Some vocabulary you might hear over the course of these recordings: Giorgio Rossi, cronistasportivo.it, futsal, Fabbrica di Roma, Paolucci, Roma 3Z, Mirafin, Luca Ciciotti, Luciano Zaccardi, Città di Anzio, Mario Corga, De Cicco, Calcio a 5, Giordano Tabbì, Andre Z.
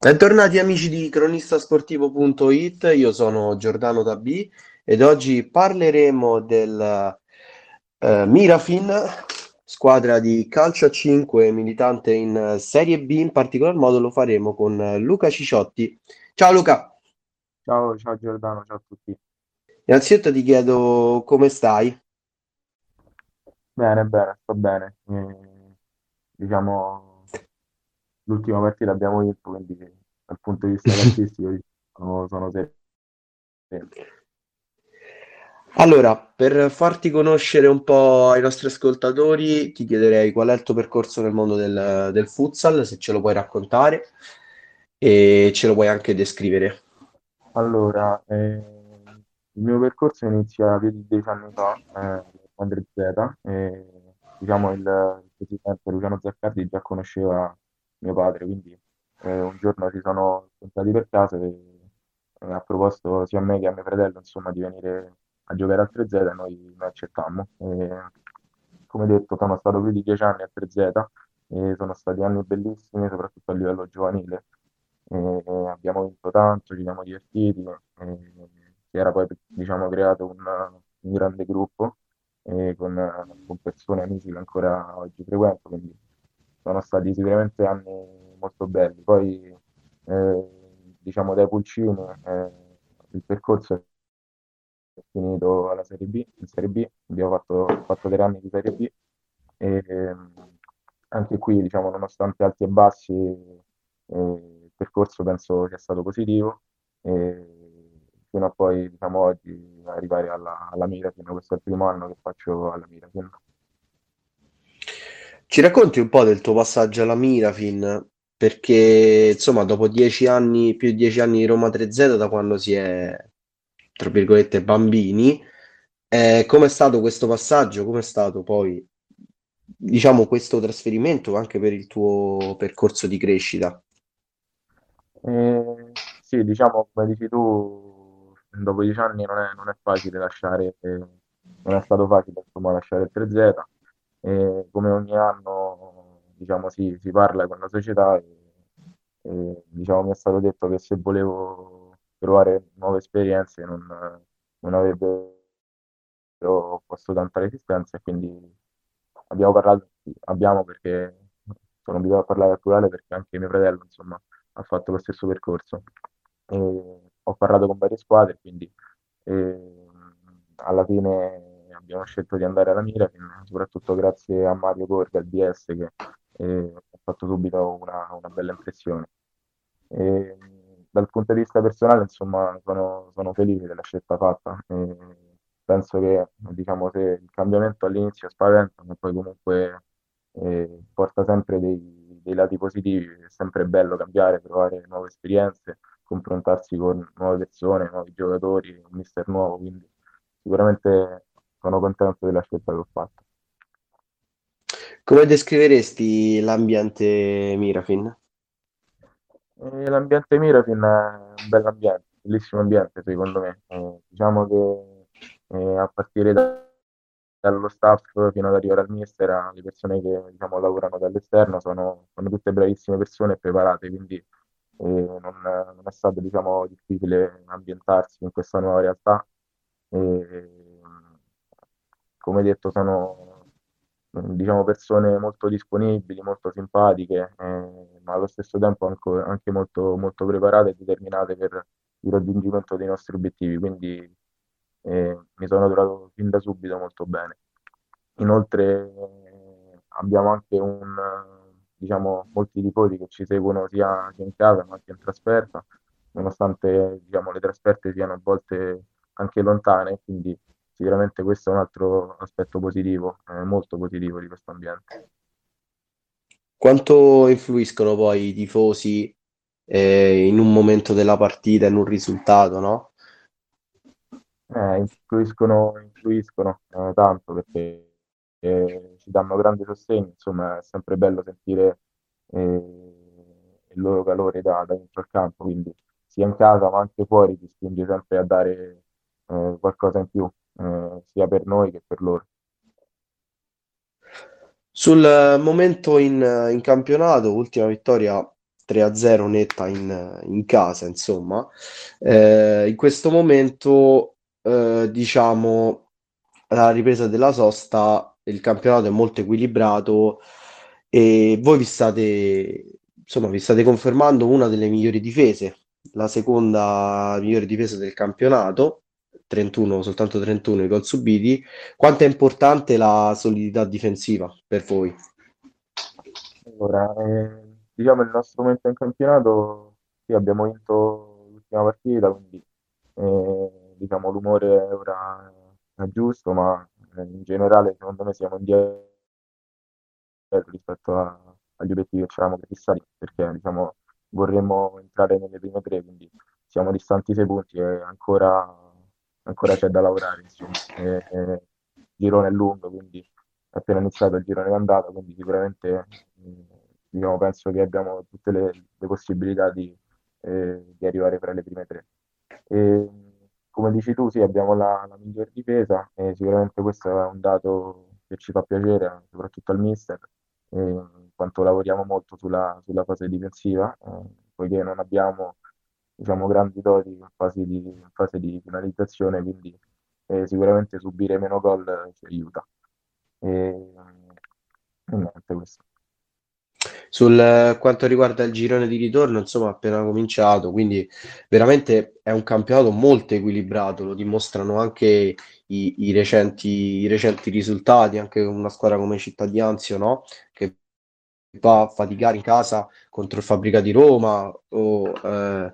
Bentornati amici di cronistasportivo.it, io sono Giordano Tabbì ed oggi parleremo del Mirafin, squadra di calcio a 5 militante in Serie B, in particolar modo lo faremo con Luca Ciciotti. Ciao Luca! Ciao Giordano, ciao a tutti. Innanzitutto ti chiedo come stai? Bene, sto bene. L'ultima partita abbiamo vinto, quindi dal punto di vista calcistico sono serio. Allora, per farti conoscere un po' ai nostri ascoltatori, ti chiederei qual è il tuo percorso nel mondo del futsal, se ce lo puoi raccontare e ce lo puoi anche descrivere. Allora, il mio percorso inizia più di 10 anni fa, Andre Z, il presidente Luciano Zaccardi già conosceva mio padre, quindi un giorno ci sono incontrati per caso e ha proposto sia a me che a mio fratello, insomma, di venire a giocare al 3Z e noi accettammo. Come detto, sono stato più di 10 anni al 3Z e sono stati anni bellissimi, soprattutto a livello giovanile. Abbiamo vinto tanto, ci siamo divertiti, si era poi creato un grande gruppo con persone, amici che ancora oggi frequento, quindi sono stati sicuramente anni molto belli. Poi, dai pulcini, il percorso è finito alla Serie B. In Serie B abbiamo fatto 3 anni di Serie B e anche qui, nonostante alti e bassi, il percorso penso sia stato positivo fino a poi, oggi, arrivare alla Mirafin. Questo è il primo anno che faccio alla Mirafin. Ci racconti un po' del tuo passaggio alla Mirafin, perché insomma dopo 10 anni, più di 10 anni di Roma 3Z, da quando si è, tra virgolette, bambini, com'è stato questo passaggio, com'è stato poi questo trasferimento anche per il tuo percorso di crescita? Sì, come dici tu, dopo 10 anni non è facile lasciare, non è stato facile lasciare il 3Z. E come ogni anno si parla con la società e mi è stato detto che se volevo provare nuove esperienze non avrebbero posto tanta resistenza, e quindi abbiamo parlato, perché sono abituato a parlare al plurale, perché anche mio fratello ha fatto lo stesso percorso, e ho parlato con varie squadre, quindi alla fine abbiamo scelto di andare alla Mirafin, soprattutto grazie a Mario Corga, il DS, che ha fatto subito una bella impressione. E dal punto di vista personale, sono felice della scelta fatta. Penso che, se il cambiamento all'inizio spaventa, ma poi comunque porta sempre dei lati positivi. È sempre bello cambiare, provare nuove esperienze, confrontarsi con nuove persone, nuovi giocatori, un mister nuovo, quindi sicuramente sono contento della scelta che ho fatto. Come descriveresti l'ambiente Mirafin? L'ambiente Mirafin è un bell'ambiente, bellissimo ambiente secondo me. Che a partire dallo staff fino ad arrivare al mister, le persone che lavorano dall'esterno sono tutte bravissime persone preparate, quindi non è stato difficile ambientarsi in questa nuova realtà. Come detto, sono persone molto disponibili, molto simpatiche, ma allo stesso tempo anche molto, molto preparate e determinate per il raggiungimento dei nostri obiettivi, quindi mi sono trovato fin da subito molto bene. Inoltre abbiamo anche molti tifosi che ci seguono sia in casa ma anche in trasferta, nonostante le trasferte siano a volte anche lontane, quindi sicuramente questo è un altro aspetto positivo, molto positivo di questo ambiente. Quanto influiscono poi i tifosi in un momento della partita, in un risultato, no? Influiscono tanto, perché ci danno grande sostegno, è sempre bello sentire il loro calore da dentro il campo, quindi sia in casa ma anche fuori ti spinge sempre a dare qualcosa in più. Sia per noi che per loro. Sul momento in campionato, ultima vittoria 3-0 netta in casa, insomma. In questo momento, diciamo, alla ripresa della sosta il campionato è molto equilibrato e voi vi state confermando una delle migliori difese, la seconda migliore difesa del campionato, 31, soltanto 31 i gol subiti. Quanto è importante la solidità difensiva per voi? Allora, diciamo il nostro momento in campionato, sì, abbiamo vinto l'ultima partita, quindi diciamo l'umore ora è giusto, ma in generale secondo me siamo indietro rispetto agli obiettivi che ci eravamo prefissati, perché diciamo vorremmo entrare nelle prime tre, quindi siamo distanti 6 punti e ancora c'è da lavorare, insomma. Il girone è lungo, quindi è appena iniziato il girone d'andata, quindi sicuramente diciamo, penso che abbiamo tutte le possibilità di arrivare fra le prime tre. E, come dici tu, sì, abbiamo la miglior difesa e sicuramente questo è un dato che ci fa piacere, soprattutto al mister, in quanto lavoriamo molto sulla fase difensiva, poiché non abbiamo diciamo grandi doti in fase di finalizzazione, quindi sicuramente subire meno gol ci aiuta. Niente, questo. Sul quanto riguarda il girone di ritorno, insomma, appena cominciato, quindi veramente è un campionato molto equilibrato, lo dimostrano anche i recenti risultati, anche con una squadra come Città di Anzio, no? Che va a faticare in casa contro il Fabbrica di Roma, insomma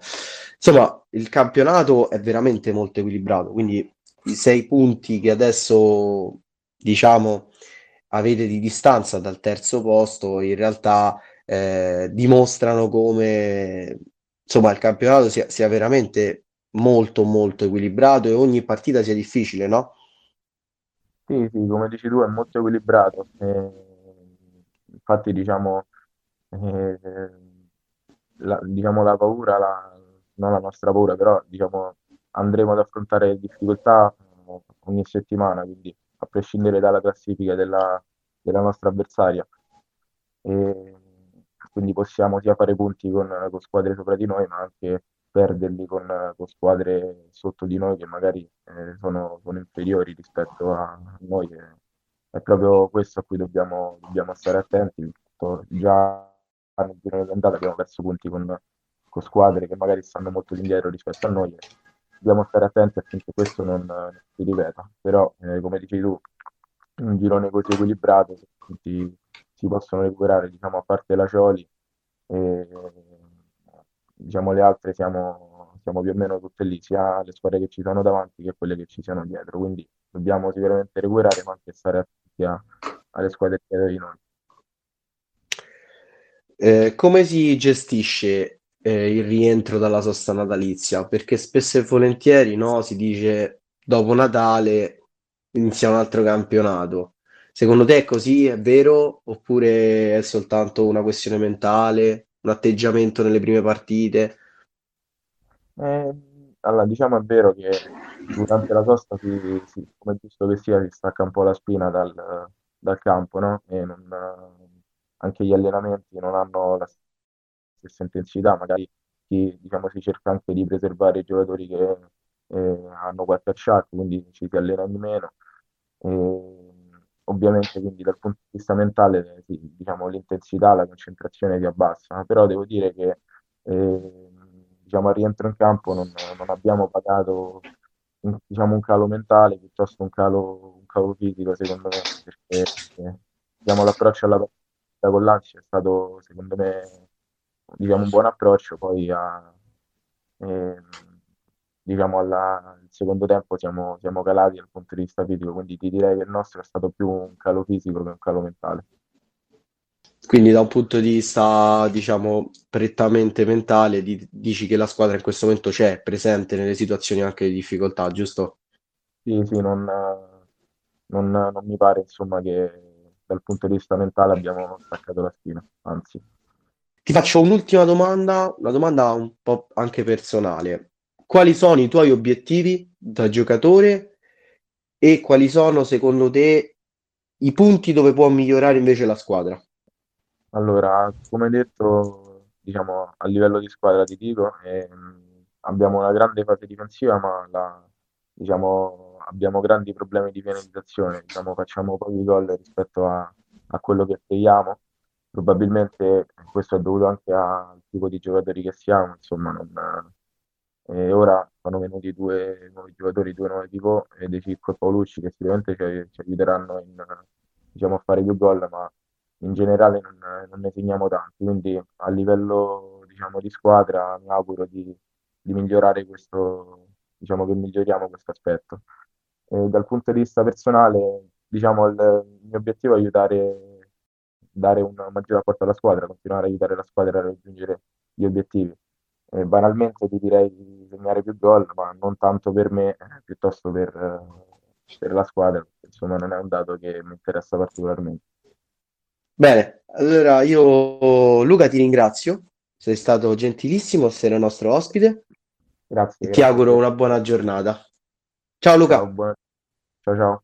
il campionato è veramente molto equilibrato, quindi i 6 punti che adesso diciamo avete di distanza dal terzo posto in realtà dimostrano come insomma il campionato sia veramente molto molto equilibrato e ogni partita sia difficile, no? Sì, come dici tu è molto equilibrato, infatti diciamo la paura, non la nostra paura, però diciamo andremo ad affrontare difficoltà ogni settimana, quindi a prescindere dalla classifica della nostra avversaria, e quindi possiamo sia fare punti con squadre sopra di noi ma anche perderli con squadre sotto di noi che magari sono inferiori rispetto a noi. È proprio questo a cui dobbiamo stare attenti. Già nel giro d'andata abbiamo perso punti con squadre che magari stanno molto indietro rispetto a noi. Dobbiamo stare attenti affinché questo non si ripeta. Però, come dici tu, un girone così equilibrato si possono recuperare, diciamo, a parte la Cioli, e, diciamo, le altre siamo più o meno tutte lì, sia le squadre che ci sono davanti che quelle che ci sono dietro. Quindi dobbiamo sicuramente recuperare, ma anche stare attenti alle squadre dietro di noi. Come si gestisce il rientro dalla sosta natalizia? Perché spesso e volentieri, no, si dice dopo Natale inizia un altro campionato. Secondo te è così? È vero? Oppure è soltanto una questione mentale, un atteggiamento nelle prime partite? Allora, diciamo è vero che durante la sosta, come giusto che sia, si stacca un po' la spina dal campo, no? E anche gli allenamenti non hanno la stessa intensità, magari diciamo, si cerca anche di preservare i giocatori che hanno qualche acciacco, quindi ci si allena di meno. Ovviamente quindi dal punto di vista mentale sì, diciamo, l'intensità, la concentrazione si abbassa, però devo dire che diciamo, al rientro in campo non abbiamo pagato diciamo, un calo mentale, piuttosto un calo fisico, secondo me, perché diciamo, l'approccio alla partita con l'Anci è stato, secondo me, diciamo, un buon approccio. Poi diciamo, al secondo tempo siamo calati dal punto di vista fisico, quindi ti direi che il nostro è stato più un calo fisico che un calo mentale. Quindi da un punto di vista, diciamo, prettamente mentale, dici che la squadra in questo momento c'è, presente nelle situazioni anche di difficoltà, giusto? Sì, non mi pare, insomma, che dal punto di vista mentale abbiamo staccato la spina, anzi. Ti faccio un'ultima domanda, una domanda un po' anche personale. Quali sono i tuoi obiettivi da giocatore e quali sono, secondo te, i punti dove può migliorare invece la squadra? Allora, come detto, diciamo, a livello di squadra ti dico, abbiamo una grande fase difensiva, ma abbiamo grandi problemi di finalizzazione, facciamo pochi gol rispetto a quello che speriamo. Probabilmente questo è dovuto anche al tipo di giocatori che siamo, insomma, ora sono venuti due nuovi giocatori, due nuovi pivot, De Cicco e Paolucci, che sicuramente ci aiuteranno a fare più gol, ma in generale non ne segniamo tanti, quindi a livello di squadra mi auguro di migliorare questo, che miglioriamo questo aspetto. Dal punto di vista personale, il mio obiettivo è dare un maggior apporto alla squadra, continuare a aiutare la squadra a raggiungere gli obiettivi. Banalmente ti direi di segnare più gol, ma non tanto per me, piuttosto per la squadra, insomma non è un dato che mi interessa particolarmente. Bene, allora io Luca ti ringrazio, sei stato gentilissimo, sei il nostro ospite. Grazie. Ti auguro una buona giornata. Ciao Luca. Ciao, ciao.